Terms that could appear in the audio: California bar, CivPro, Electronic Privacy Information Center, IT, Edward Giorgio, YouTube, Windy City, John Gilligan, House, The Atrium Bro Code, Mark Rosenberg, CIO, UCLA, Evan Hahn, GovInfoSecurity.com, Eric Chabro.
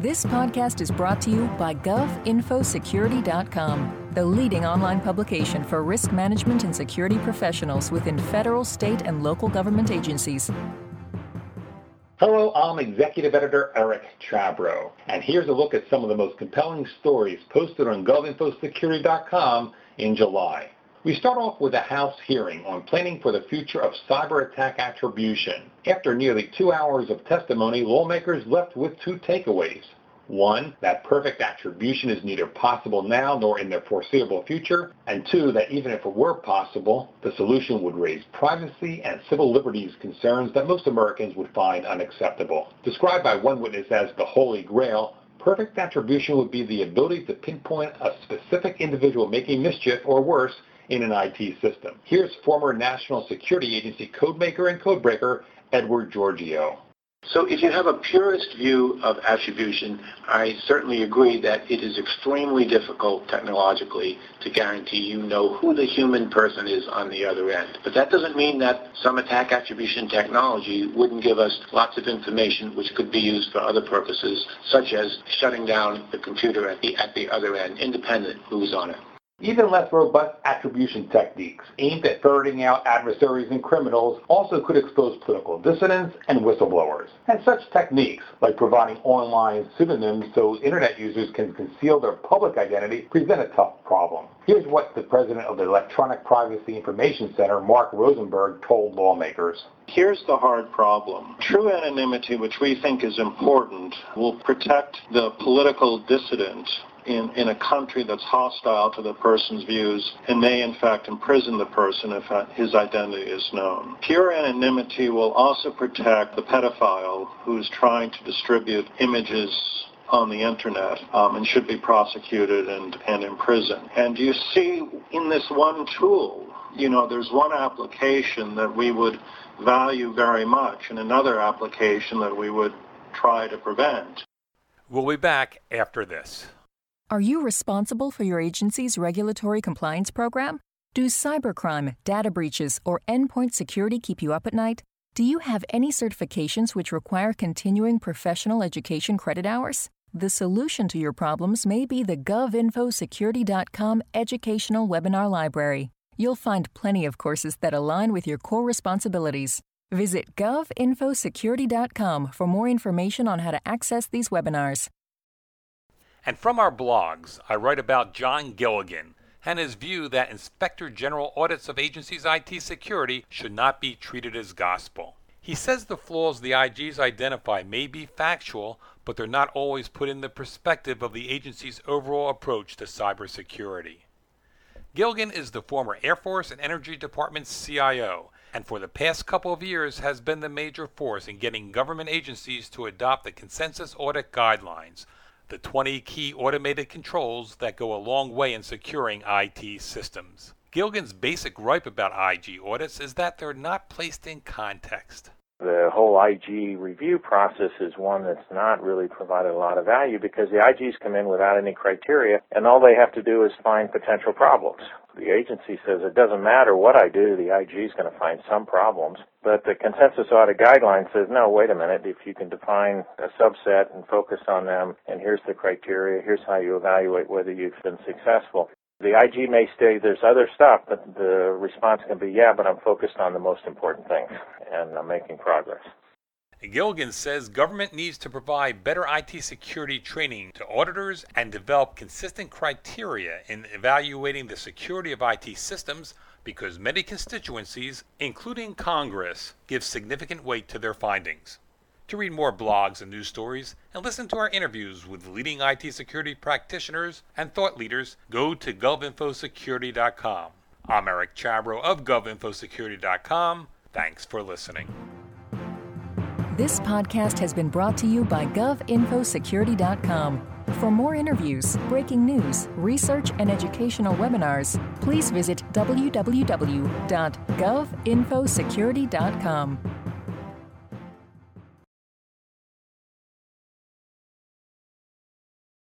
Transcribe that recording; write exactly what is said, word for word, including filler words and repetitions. This podcast is brought to you by Gov Info Security dot com, the leading online publication for risk management and security professionals within federal, state, and local government agencies. Hello, I'm Executive Editor Eric Chabro, and here's a look at some of the most compelling stories posted on Gov Info Security dot com in July. We start off with a House hearing on planning for the future of cyber attack attribution. After nearly two hours of testimony, lawmakers left with two takeaways. One, that perfect attribution is neither possible now nor in the foreseeable future, and two, that even if it were possible, the solution would raise privacy and civil liberties concerns that most Americans would find unacceptable. Described by one witness as the Holy Grail, perfect attribution would be the ability to pinpoint a specific individual making mischief or worse in an I T system. Here's former National Security Agency codemaker and codebreaker Edward Giorgio. So if you have a purist view of attribution, I certainly agree that it is extremely difficult technologically to guarantee you know who the human person is on the other end. But that doesn't mean that some attack attribution technology wouldn't give us lots of information which could be used for other purposes, such as shutting down the computer at the, at the other end, independent who's on it. Even less robust attribution techniques aimed at ferreting out adversaries and criminals also could expose political dissidents and whistleblowers. And such techniques, like providing online pseudonyms so internet users can conceal their public identity, present a tough problem. Here's what the president of the Electronic Privacy Information Center, Mark Rosenberg, told lawmakers. Here's the hard problem. True anonymity, which we think is important, will protect the political dissident In, in a country that's hostile to the person's views and may, in fact, imprison the person if his identity is known. Pure anonymity will also protect the pedophile who's trying to distribute images on the internet um, and should be prosecuted and, and imprisoned. And you see in this one tool, you know, there's one application that we would value very much and another application that we would try to prevent. We'll be back after this. Are you responsible for your agency's regulatory compliance program? Do cybercrime, data breaches, or endpoint security keep you up at night? Do you have any certifications which require continuing professional education credit hours? The solution to your problems may be the Gov Info Security dot com Educational Webinar Library. You'll find plenty of courses that align with your core responsibilities. Visit Gov Info Security dot com for more information on how to access these webinars. And from our blogs, I write about John Gilligan and his view that Inspector General audits of agencies' I T security should not be treated as gospel. He says the flaws the I Gs identify may be factual, but they're not always put in the perspective of the agency's overall approach to cybersecurity. Gilligan is the former Air Force and Energy Department's C I O, and for the past couple of years has been the major force in getting government agencies to adopt the consensus audit guidelines, the twenty key automated controls that go a long way in securing I T systems. Gilligan's basic gripe about I G audits is that they're not placed in context. The whole I G review process is one that's not really provided a lot of value because the I Gs come in without any criteria and all they have to do is find potential problems. The agency says it doesn't matter what I do, the I G is going to find some problems. But the consensus audit guideline says, no, wait a minute, if you can define a subset and focus on them, and here's the criteria, here's how you evaluate whether you've been successful. The I G may say there's other stuff, but the response can be, yeah, but I'm focused on the most important things, and I'm making progress. Gilligan says government needs to provide better I T security training to auditors and develop consistent criteria in evaluating the security of I T systems because many constituencies, including Congress, give significant weight to their findings. To read more blogs and news stories and listen to our interviews with leading I T security practitioners and thought leaders, go to Gov Info Security dot com. I'm Eric Chabro of Gov Info Security dot com. Thanks for listening. This podcast has been brought to you by Gov Info Security dot com. For more interviews, breaking news, research, and educational webinars, please visit w w w dot Gov Info Security dot com.